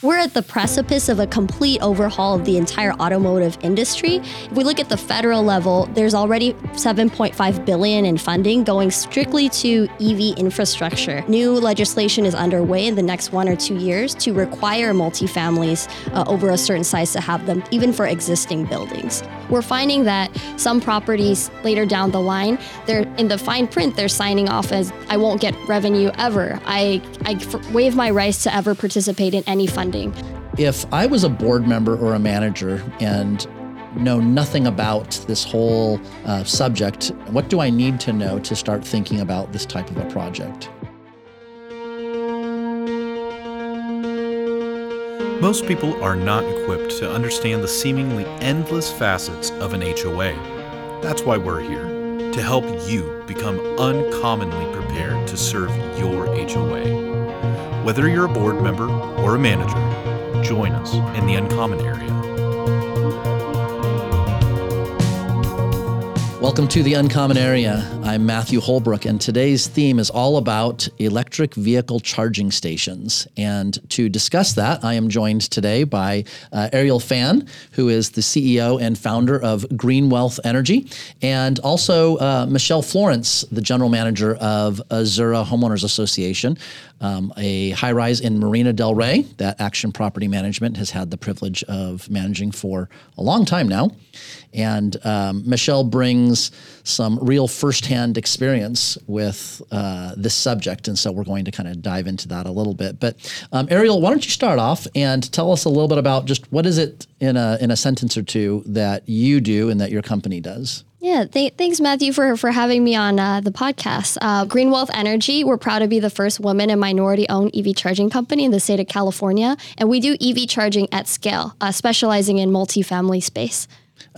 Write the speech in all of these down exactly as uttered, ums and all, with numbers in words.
We're at the precipice of a complete overhaul of the entire automotive industry. If we look at the federal level, there's already seven point five billion dollars in funding going strictly to E V infrastructure. New legislation is underway in the next one or two years to require multifamilies uh, over a certain size to have them, even for existing buildings. We're finding that some properties later down the line, they're in the fine print, they're signing off as, I won't get revenue ever. I, I f- waive my rights to ever participate in any funding. If I was a board member or a manager and know nothing about this whole uh, subject, what do I need to know to start thinking about this type of a project? Most people are not equipped to understand the seemingly endless facets of an H O A. That's why we're here, to help you become uncommonly prepared to serve your H O A. Whether you're a board member or a manager, join us in the Uncommon Area. Welcome to the Uncommon Area. I'm Matthew Holbrook, and today's theme is all about electric vehicle charging stations. And to discuss that, I am joined today by uh, Ariel Fan, who is the C E O and founder of GreenWealth Energy, and also uh, Michele Florence, the general manager of Azzurra Homeowners Association. Um, a high-rise in Marina Del Rey that Action Property Management has had the privilege of managing for a long time now. And um, Michele brings some real firsthand experience with uh, this subject, and so we're going to kind of dive into that a little bit. But um, Ariel, why don't you start off and tell us a little bit about just what is it in a in a sentence or two that you do and that your company does? Yeah, th- thanks, Matthew, for, for having me on uh, the podcast. Uh, GreenWealth Energy, we're proud to be the first woman and minority-owned E V charging company in the state of California, and we do E V charging at scale, uh, specializing in multifamily space.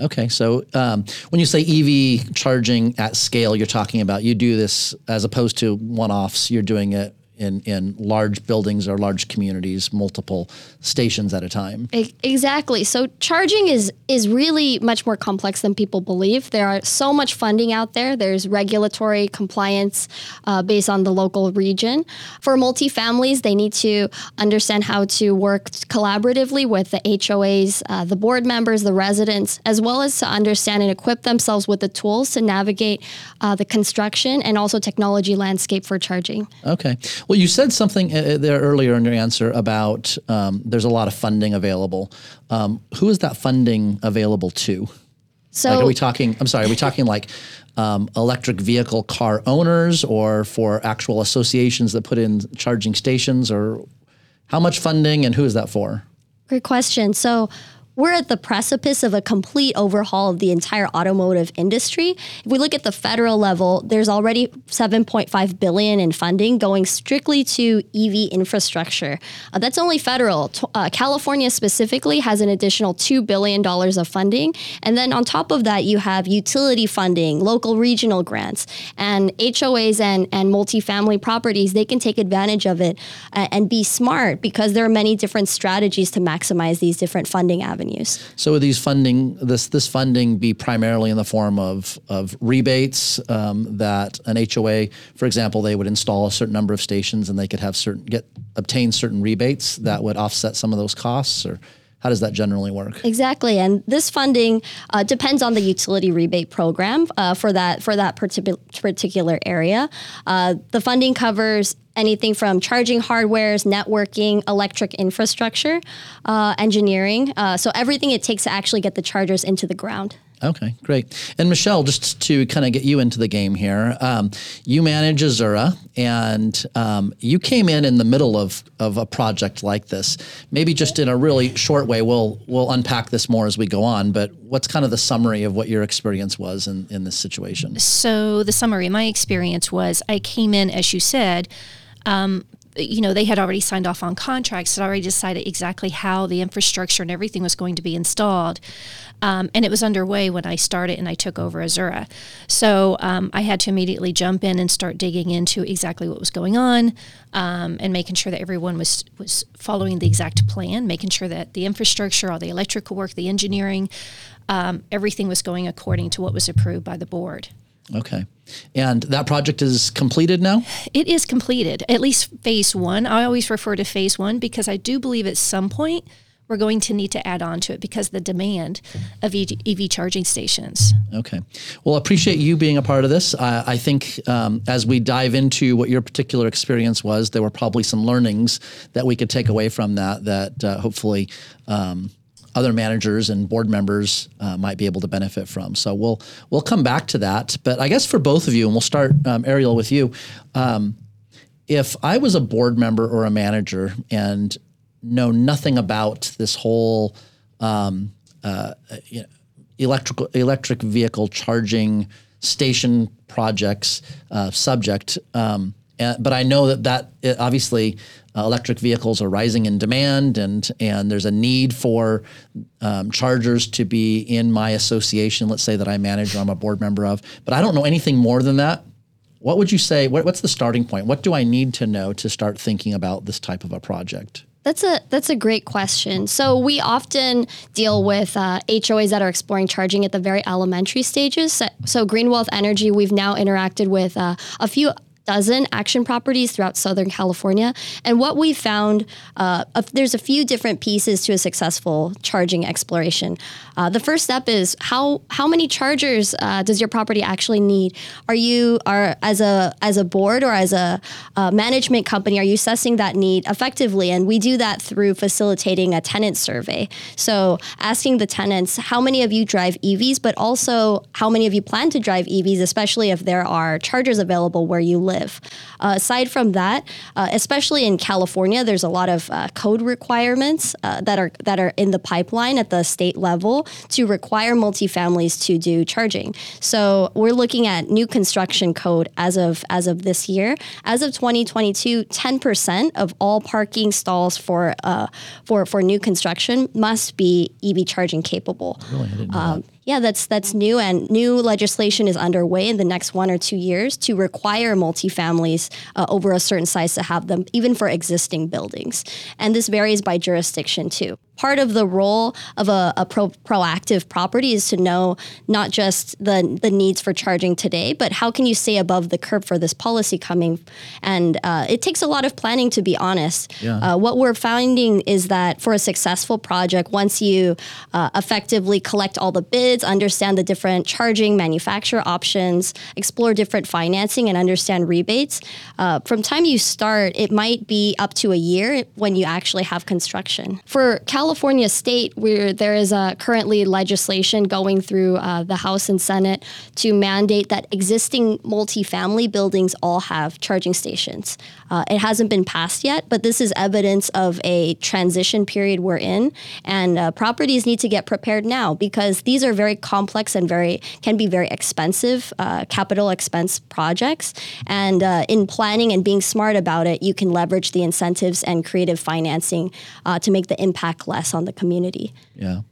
Okay, so um, when you say E V charging at scale, you're talking about you do this as opposed to one-offs, you're doing it in in large buildings or large communities, multiple stations at a time. Exactly. So charging is is really much more complex than people believe. There are so much funding out there. There's regulatory compliance uh, based on the local region. For multifamilies, they need to understand how to work collaboratively with the H O As, uh, the board members, the residents, as well as to understand and equip themselves with the tools to navigate uh, the construction and also technology landscape for charging. Okay. Well, you said something there earlier in your answer about um, there's a lot of funding available. Um, who is that funding available to? So, like, are we talking? I'm sorry, are we talking like um, electric vehicle car owners, or for actual associations that put in charging stations, or how much funding and who is that for? Great question. So, we're at the precipice of a complete overhaul of the entire automotive industry. If we look at the federal level, there's already seven point five billion dollars in funding going strictly to E V infrastructure. Uh, that's only federal. Uh, California specifically has an additional two billion dollars of funding. And then on top of that, you have utility funding, local regional grants, and H O As and, and multifamily properties. They can take advantage of it uh, and be smart, because there are many different strategies to maximize these different funding avenues. So would these funding, this this funding be primarily in the form of, of rebates um, that an H O A, for example, they would install a certain number of stations and they could have certain get obtain certain rebates that would offset some of those costs, or how does that generally work? Exactly, and this funding uh, depends on the utility rebate program uh, for that for that particular particular area. Uh, the funding covers anything from charging hardwares, networking, electric infrastructure, uh, engineering. Uh, so everything it takes to actually get the chargers into the ground. Okay, great. And Michele, just to kind of get you into the game here, um, you manage Azzurra, and um, you came in in the middle of of a project like this. Maybe just in a really short way, we'll we'll unpack this more as we go on, but what's kind of the summary of what your experience was in, in this situation? So the summary, my experience was I came in, as you said, Um, you know, they had already signed off on contracts, had already decided exactly how the infrastructure and everything was going to be installed. Um, and it was underway when I started and I took over Azzurra. So um, I had to immediately jump in and start digging into exactly what was going on um, and making sure that everyone was, was following the exact plan, making sure that the infrastructure, all the electrical work, the engineering, um, everything was going according to what was approved by the board. Okay. And that project is completed now? It is completed, at least phase one. I always refer to phase one because I do believe at some point we're going to need to add on to it because the demand of E V charging stations. Okay. Well, I appreciate you being a part of this. I, I think um, as we dive into what your particular experience was, there were probably some learnings that we could take away from that, that uh, hopefully um, other managers and board members uh, might be able to benefit from. So we'll we'll come back to that. But I guess for both of you, and we'll start, um, Ariel, with you. Um, if I was a board member or a manager and know nothing about this whole um, uh, you know, electrical electric vehicle charging station projects uh, subject, um, and, but I know that that it, obviously uh, electric vehicles are rising in demand, and and there's a need for um, chargers to be in my association. Let's say that I manage or I'm a board member of, but I don't know anything more than that. What would you say? What, what's the starting point? What do I need to know to start thinking about this type of a project? That's a that's a great question. So we often deal with uh, H O As that are exploring charging at the very elementary stages. So, so GreenWealth Energy, we've now interacted with uh, a few dozen action properties throughout Southern California. And what we found, uh, a, there's a few different pieces to a successful charging exploration. Uh, the first step is how how many chargers uh, does your property actually need? Are you are as a as a board or as a uh, management company, are you assessing that need effectively? And we do that through facilitating a tenant survey. So asking the tenants, how many of you drive E Vs, but also how many of you plan to drive E Vs, especially if there are chargers available where you live. Uh, aside from that, uh, especially in California, there's a lot of uh, code requirements uh, that are that are in the pipeline at the state level to require multifamilies to do charging. So we're looking at new construction code as of as of this year. As of twenty twenty-two, ten percent of all parking stalls for uh, for for new construction must be E V charging capable. Really, I didn't know um, that. Yeah, that's that's new, and new legislation is underway in the next one or two years to require multifamilies uh, over a certain size to have them, even for existing buildings. And this varies by jurisdiction too. Part of the role of a, a pro- proactive property is to know not just the the needs for charging today, but how can you stay above the curve for this policy coming? And uh, it takes a lot of planning, to be honest. Yeah. Uh, what we're finding is that for a successful project, once you uh, effectively collect all the bids, understand the different charging manufacturer options, explore different financing, and understand rebates, uh, from time you start, it might be up to a year when you actually have construction. For California, California state, where there is uh, currently legislation going through uh, the House and Senate to mandate that existing multifamily buildings all have charging stations. Uh, it hasn't been passed yet, but this is evidence of a transition period we're in, and uh, properties need to get prepared now because these are very complex and very can be very expensive uh, capital expense projects. And uh, in planning and being smart about it, you can leverage the incentives and creative financing uh, to make the impact less on the community. Yeah.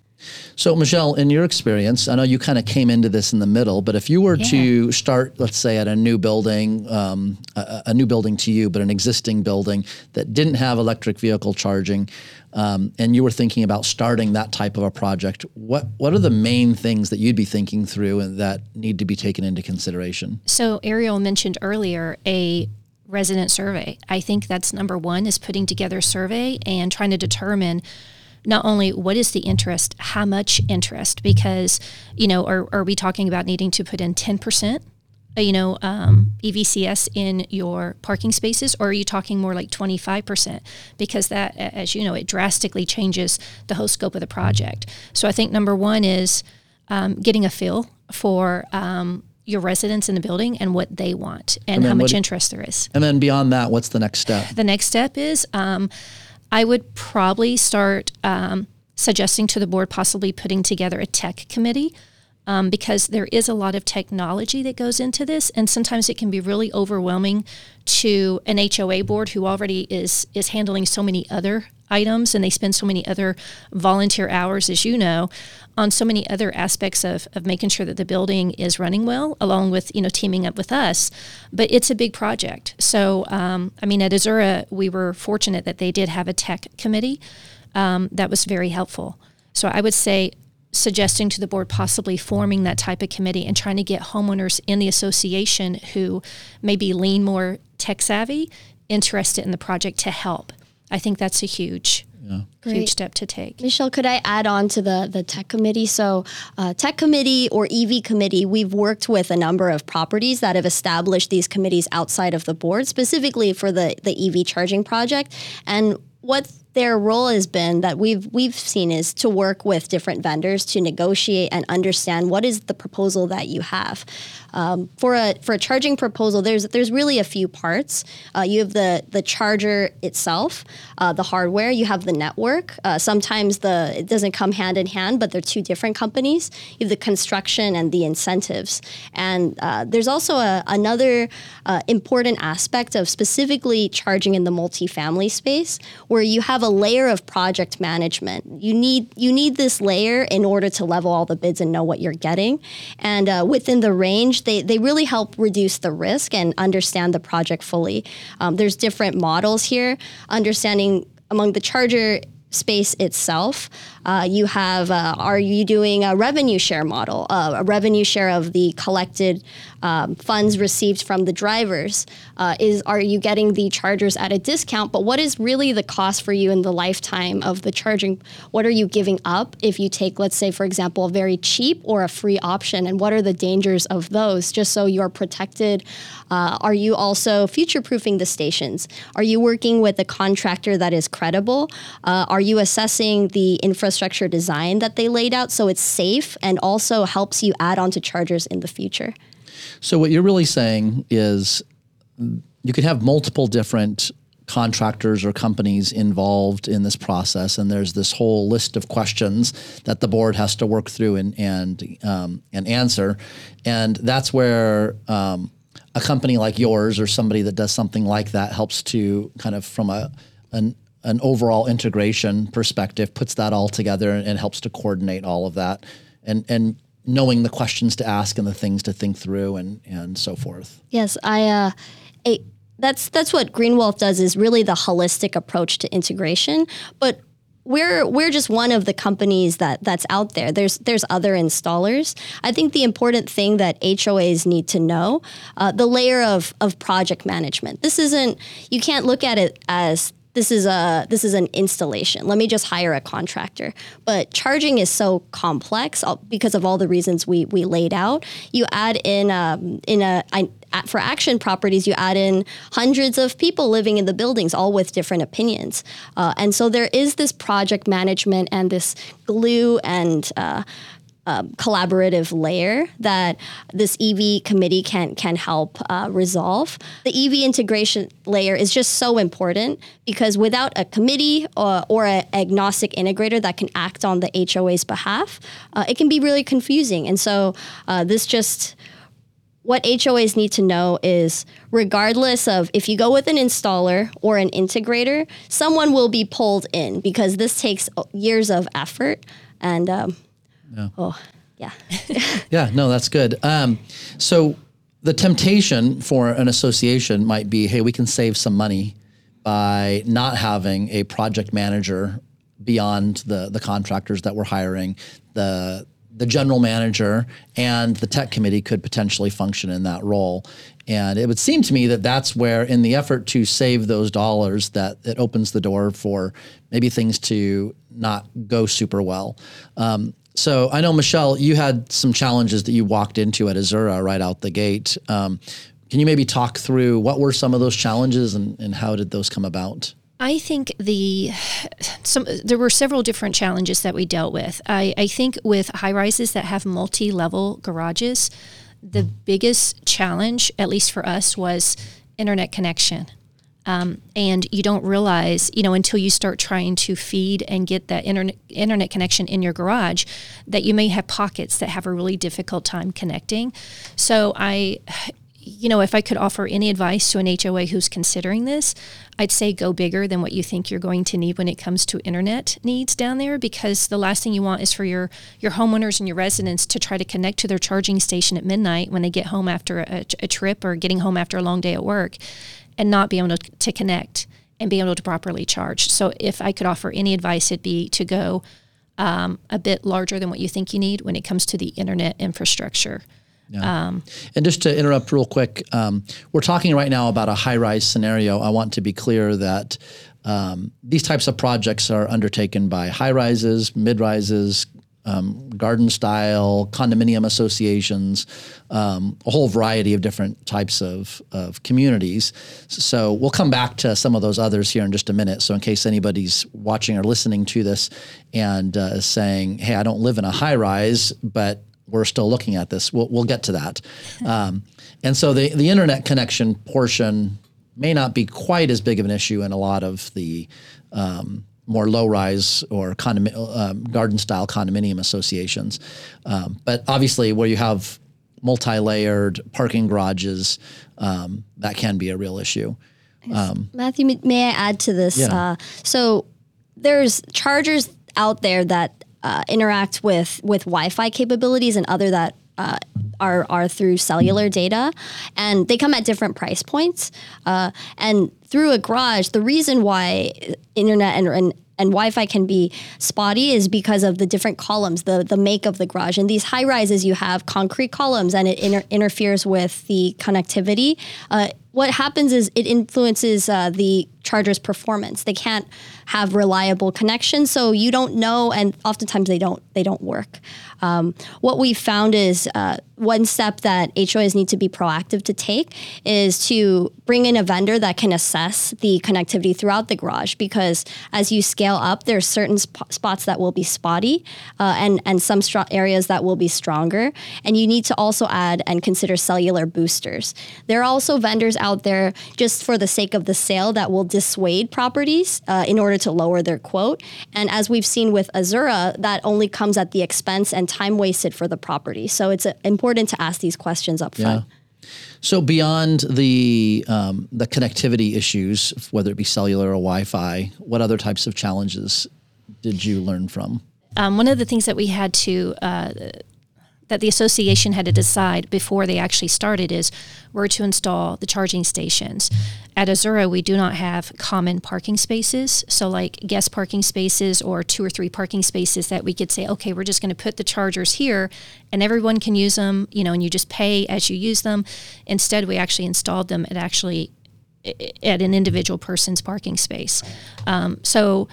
So Michele, in your experience, I know you kind of came into this in the middle, but if you were yeah. to start, let's say at a new building, um, a, a new building to you, but an existing building that didn't have electric vehicle charging, um, and you were thinking about starting that type of a project, what, what are the main things that you'd be thinking through and that need to be taken into consideration? So Ariel mentioned earlier a resident survey. I think that's number one, is putting together a survey and trying to determine not only what is the interest, how much interest, because, you know, are, are we talking about needing to put in ten percent, you know, um, E V C S in your parking spaces, or are you talking more like twenty-five percent? Because that, as you know, it drastically changes the whole scope of the project. So I think number one is um, getting a feel for um, your residents in the building and what they want and, and how much what, interest there is. And then beyond that, what's the next step? The next step is, um, I would probably start um, suggesting to the board possibly putting together a tech committee um, because there is a lot of technology that goes into this, and sometimes it can be really overwhelming to an H O A board who already is is handling so many other items, and they spend so many other volunteer hours, as you know, on so many other aspects of, of making sure that the building is running well, along with, you know, teaming up with us. But it's a big project. So, um, I mean, at Azzurra, we were fortunate that they did have a tech committee um, that was very helpful. So I would say suggesting to the board possibly forming that type of committee and trying to get homeowners in the association who maybe lean more tech savvy, interested in the project to help. I think that's a huge Yeah. Great. Huge step to take. Michele, could I add on to the, the tech committee? So uh, tech committee or E V committee, we've worked with a number of properties that have established these committees outside of the board, specifically for the, the E V charging project. And what their role has been that we've we've seen is to work with different vendors to negotiate and understand what is the proposal that you have. Um, for a for a charging proposal, there's there's really a few parts. Uh, you have the the charger itself, uh, the hardware. You have the network. Uh, sometimes the it doesn't come hand in hand, but they're two different companies. You have the construction and the incentives. And uh, there's also a, another uh, important aspect of specifically charging in the multifamily space, where you have a layer of project management. You need you need this layer in order to level all the bids and know what you're getting. And uh, within the range, They, they really help reduce the risk and understand the project fully. Um, there's different models here. Understanding among the charger space itself, uh, you have, uh, are you doing a revenue share model, uh, a revenue share of the collected um, funds received from the drivers? Uh, is are you getting the chargers at a discount? But what is really the cost for you in the lifetime of the charging? What are you giving up if you take, let's say, for example, a very cheap or a free option? And what are the dangers of those, just so you're protected? Uh, are you also future-proofing the stations? Are you working with a contractor that is credible? Uh, are you assessing the infrastructure design that they laid out so it's safe and also helps you add on to chargers in the future? So what you're really saying is you could have multiple different contractors or companies involved in this process, and there's this whole list of questions that the board has to work through and and um, and answer. And that's where um, a company like yours or somebody that does something like that helps to kind of from a an an overall integration perspective, puts that all together and, and helps to coordinate all of that and and knowing the questions to ask and the things to think through and and so forth. Yes, I uh, I, that's that's what GreenWealth does, is really the holistic approach to integration. But We're we're just one of the companies that, that's out there. There's there's other installers. I think the important thing that H O As need to know, uh, the layer of of project management. This isn't you can't look at it as this is a this is an installation. Let me just hire a contractor. But charging is so complex because of all the reasons we we laid out. You add in um, in a. I, For Action Properties, you add in hundreds of people living in the buildings, all with different opinions. Uh, and so there is this project management and this glue and uh, uh, collaborative layer that this E V committee can can help uh, resolve. The E V integration layer is just so important because without a committee or, or an agnostic integrator that can act on the H O A's behalf, uh, it can be really confusing. And so uh, this just... What H O As need to know is regardless of if you go with an installer or an integrator, someone will be pulled in because this takes years of effort. And, um, yeah. oh, yeah. yeah, no, that's good. Um, so the temptation for an association might be, hey, we can save some money by not having a project manager beyond the, the contractors that we're hiring, the the general manager and the tech committee could potentially function in that role. And it would seem to me that that's where, in the effort to save those dollars, that it opens the door for maybe things to not go super well. Um, so I know, Michele, you had some challenges that you walked into at Azzurra right out the gate. Um, can you maybe talk through what were some of those challenges and, and how did those come about? I think the some there were several different challenges that we dealt with. I, I think with high-rises that have multi-level garages, the biggest challenge, at least for us, was internet connection. Um, and you don't realize, you know, until you start trying to feed and get that internet internet connection in your garage, that you may have pockets that have a really difficult time connecting. So I... You know, if I could offer any advice to an H O A who's considering this, I'd say go bigger than what you think you're going to need when it comes to internet needs down there, because the last thing you want is for your, your homeowners and your residents to try to connect to their charging station at midnight when they get home after a, a trip or getting home after a long day at work and not be able to, to connect and be able to properly charge. So if I could offer any advice, it'd be to go um, a bit larger than what you think you need when it comes to the internet infrastructure. Yeah. Um, and just to interrupt real quick, um, we're talking right now about a high-rise scenario. I want to be clear that um, these types of projects are undertaken by high-rises, mid-rises, um, garden-style, condominium associations, um, a whole variety of different types of, of communities. So we'll come back to some of those others here in just a minute. So in case anybody's watching or listening to this and uh, is saying, hey, I don't live in a high-rise, but we're still looking at this. We'll, we'll get to that. Um, and so the, the internet connection portion may not be quite as big of an issue in a lot of the um, more low-rise or condomin- um, garden-style condominium associations. Um, but obviously where you have multi-layered parking garages, um, that can be a real issue. Um, Matthew, may I add to this? Yeah. Uh, so there's chargers out there that Uh, interact with, with Wi-Fi capabilities and other that uh, are are through cellular data. And they come at different price points. Uh, and through a garage, the reason why internet and, and and Wi-Fi can be spotty is because of the different columns, the the make of the garage. And these high rises, you have concrete columns and it inter- interferes with the connectivity. Uh, what happens is it influences uh, the charger's performance. They can't have reliable connections, so you don't know, and oftentimes they don't they don't work. Um, what we found is uh, one step that H O As need to be proactive to take is to bring in a vendor that can assess the connectivity throughout the garage, because as you scale up, there are certain sp- spots that will be spotty uh, and, and some strong areas that will be stronger. And you need to also add and consider cellular boosters. There are also vendors out there just for the sake of the sale that will dissuade properties uh, in order to lower their quote. And as we've seen with Azzurra, that only comes at the expense and time wasted for the property. So it's important to ask these questions up front. Yeah. So beyond the um, the connectivity issues, whether it be cellular or Wi-Fi, what other types of challenges did you learn from? Um, one of the things that we had to, uh, that the association had to decide before they actually started is where to install the charging stations. At Azzurra, we do not have common parking spaces. So like guest parking spaces or two or three parking spaces that we could say, okay, we're just going to put the chargers here and everyone can use them, you know, and you just pay as you use them. Instead, we actually installed them at actually at an individual person's parking space. Um, so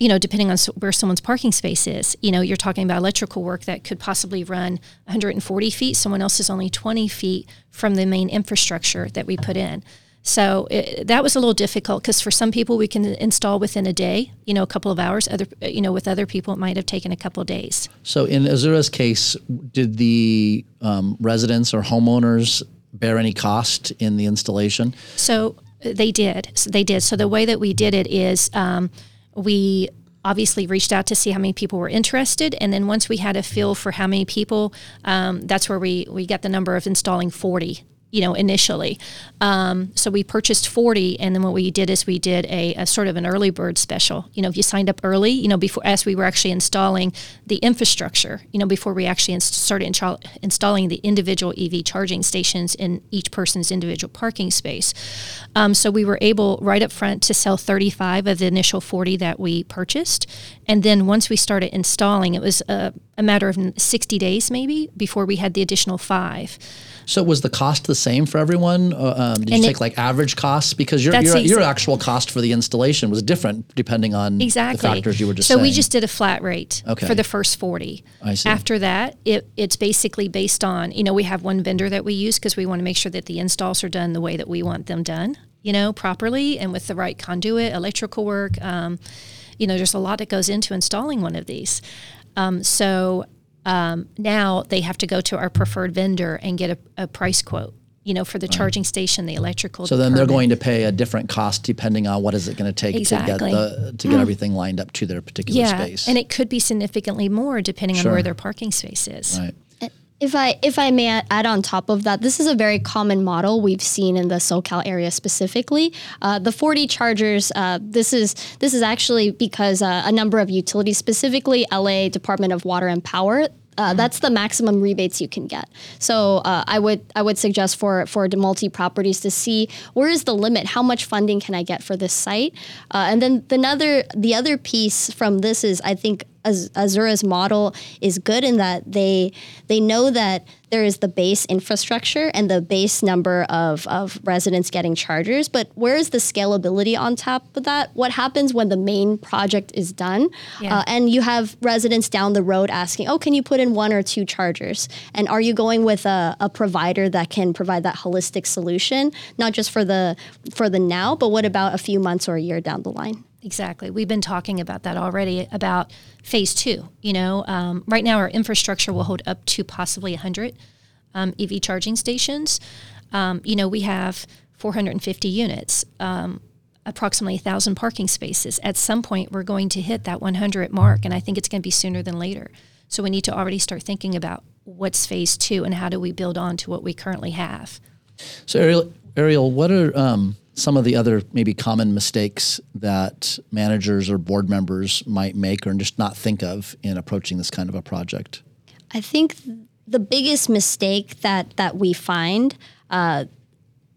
you know, depending on where someone's parking space is, you know, you're talking about electrical work that could possibly run one hundred forty feet. Someone else is only twenty feet from the main infrastructure that we put in. So it, that was a little difficult because for some people we can install within a day, you know, a couple of hours. Other, you know, with other people it might have taken a couple of days. So in Azzurra's case, did the um, residents or homeowners bear any cost in the installation? So they did. So they did. So the way that we did it is, Um, we obviously reached out to see how many people were interested. And then once we had a feel for how many people, um, that's where we, we got the number of installing forty, you know, initially. Um, so we purchased forty. And then what we did is we did a, a sort of an early bird special. You know, if you signed up early, you know, before as we were actually installing the infrastructure, you know, before we actually inst- started in- installing the individual E V charging stations in each person's individual parking space. Um, so we were able right up front to sell thirty-five of the initial forty that we purchased. And then once we started installing, it was a, a matter of sixty days maybe before we had the additional five. So was the cost the same for everyone? Uh, um, did and you take it, like average costs? Because your your, your actual cost for the installation was different depending on exactly. the factors you were just so saying. So we just did a flat rate okay. for the first forty. I see. After that, it, it's basically based on, you know, we have one vendor that we use because we want to make sure that the installs are done the way that we want them done, you know, properly and with the right conduit, electrical work. Um, you know, there's a lot that goes into installing one of these. Um, so... Um, now they have to go to our preferred vendor and get a, a price quote, you know, for the charging station, the electrical. So then department. They're going to pay a different cost depending on what is it going to take exactly. to get the, to get mm. everything lined up to their particular yeah. space. And it could be significantly more depending sure. on where their parking space is. Right. If I if I may add on top of that, this is a very common model we've seen in the SoCal area specifically. Uh, the forty chargers. Uh, this is this is actually because uh, a number of utilities, specifically L A Department of Water and Power. Uh, that's the maximum rebates you can get. So uh, I would I would suggest for for multi properties to see where is the limit, how much funding can I get for this site, uh, and then the another the other piece from this is I think Azzurra's model is good in that they they know that there is the base infrastructure and the base number of, of residents getting chargers, but where is the scalability on top of that? What happens when the main project is done? Yeah. Uh, and you have residents down the road asking, oh, can you put in one or two chargers? And are you going with a, a provider that can provide that holistic solution, not just for the for the now, but what about a few months or a year down the line? Exactly. We've been talking about that already, about phase two. You know, um, right now our infrastructure will hold up to possibly one hundred um, E V charging stations. Um, you know, we have four hundred fifty units, um, approximately one thousand parking spaces. At some point, we're going to hit that one hundred mark, and I think it's going to be sooner than later. So we need to already start thinking about what's phase two and how do we build on to what we currently have. So, Ariel, Ariel what are... Um some of the other maybe common mistakes that managers or board members might make or just not think of in approaching this kind of a project? I think the biggest mistake that, that we find, uh,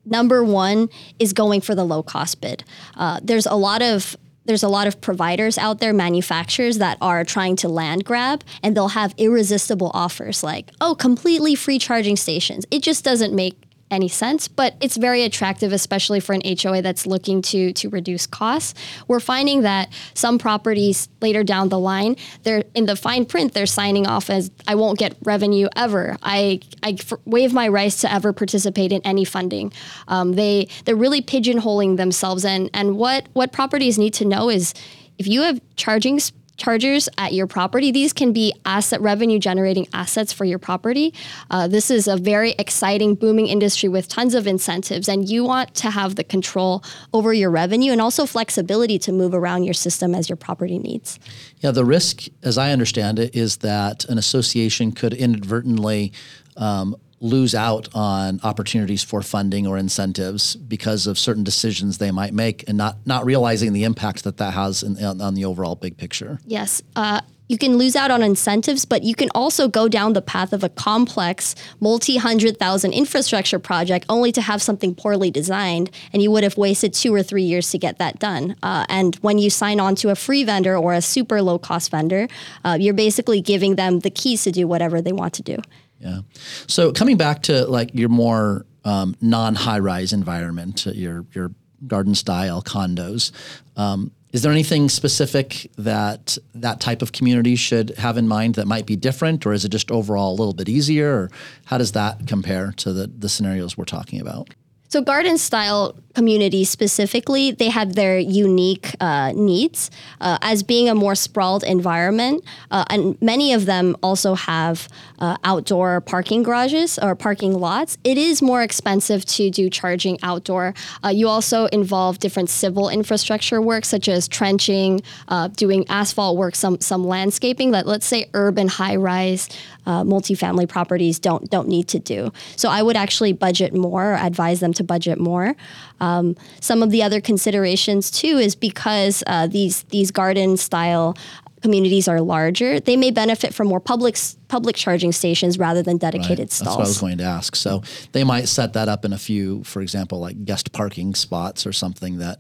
number one, is going for the low-cost bid. Uh, there's a lot of There's a lot of providers out there, manufacturers, that are trying to land grab, and they'll have irresistible offers like, oh, completely free charging stations. It just doesn't make any sense, but it's very attractive, especially for an H O A that's looking to to reduce costs. We're finding that some properties later down the line, they're in the fine print, they're signing off as, I won't get revenue ever. I, I f- waive my rights to ever participate in any funding. Um, they, they're really pigeonholing themselves. And, and what, what properties need to know is if you have charging sp- chargers at your property, these can be asset revenue generating assets for your property. Uh, this is a very exciting, booming industry with tons of incentives, and you want to have the control over your revenue and also flexibility to move around your system as your property needs. Yeah, the risk, as I understand it, is that an association could inadvertently um, lose out on opportunities for funding or incentives because of certain decisions they might make and not, not realizing the impact that that has in, on, on the overall big picture. Yes. Uh, you can lose out on incentives, but you can also go down the path of a complex multi-hundred thousand infrastructure project only to have something poorly designed, and you would have wasted two or three years to get that done. Uh, and when you sign on to a free vendor or a super low-cost vendor, uh, you're basically giving them the keys to do whatever they want to do. Yeah. So coming back to like your more um, non-high-rise environment, your your garden-style condos, um, is there anything specific that that type of community should have in mind that might be different, or is it just overall a little bit easier? Or how does that compare to the, the scenarios we're talking about? So garden style communities specifically, they have their unique uh, needs uh, as being a more sprawled environment. Uh, and many of them also have uh, outdoor parking garages or parking lots. It is more expensive to do charging outdoor. Uh, you also involve different civil infrastructure work, such as trenching, uh, doing asphalt work, some some landscaping that, let's say, urban high rise uh, multifamily properties don't don't need to do. So I would actually budget more, or advise them to budget more. Um, some of the other considerations too is because uh, these these garden style communities are larger, they may benefit from more public public charging stations rather than dedicated right. stalls. That's what I was going to ask. So they might set that up in a few, for example, like guest parking spots or something that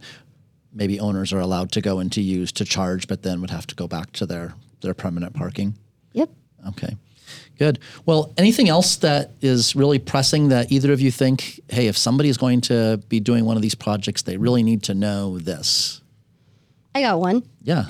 maybe owners are allowed to go and to use to charge, but then would have to go back to their their permanent parking. Yep. Okay. Good. Well, anything else that is really pressing that either of you think, hey, if somebody is going to be doing one of these projects, they really need to know this? I got one. Yeah.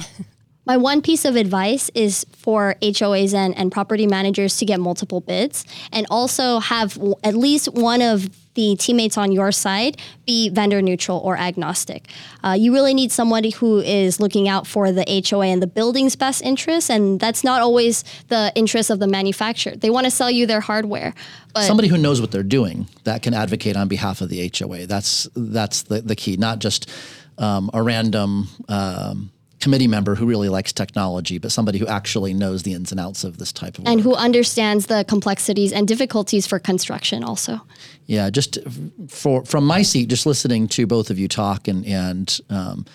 My one piece of advice is for H O As and, and property managers to get multiple bids and also have w- at least one of the teammates on your side be vendor neutral or agnostic. Uh, you really need somebody who is looking out for the H O A and the building's best interests, and that's not always the interest of the manufacturer. They want to sell you their hardware. But somebody who knows what they're doing that can advocate on behalf of the H O A. That's that's the, the key, not just um, a random um, committee member who really likes technology, but somebody who actually knows the ins and outs of this type of work. And who understands the complexities and difficulties for construction also. Yeah, just for from my seat, just listening to both of you talk and, and um,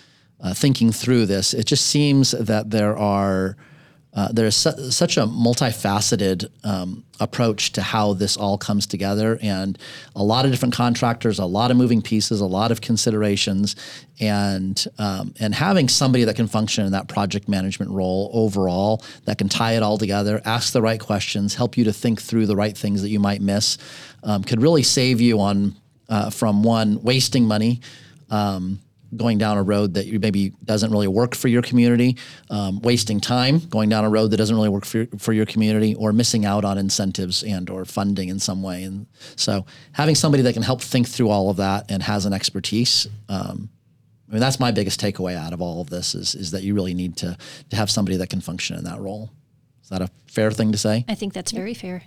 uh, thinking through this, it just seems that there are Uh, there's su- such a multifaceted um, approach to how this all comes together, and a lot of different contractors, a lot of moving pieces, a lot of considerations, and um, and having somebody that can function in that project management role overall, that can tie it all together, ask the right questions, help you to think through the right things that you might miss, um, could really save you on uh, from one, wasting money, um, going down a road that maybe doesn't really work for your community, um, wasting time, going down a road that doesn't really work for your, for your community, or missing out on incentives and or funding in some way. And so having somebody that can help think through all of that and has an expertise, um, I mean, that's my biggest takeaway out of all of this is, is that you really need to, to have somebody that can function in that role. Is that a fair thing to say? I think that's very fair.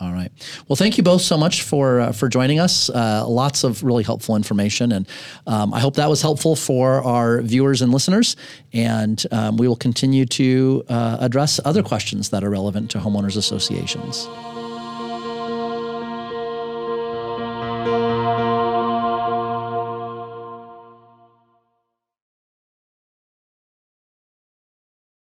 All right. Well, thank you both so much for uh, for joining us. Uh, lots of really helpful information. And um, I hope that was helpful for our viewers and listeners. And um, we will continue to uh, address other questions that are relevant to homeowners associations.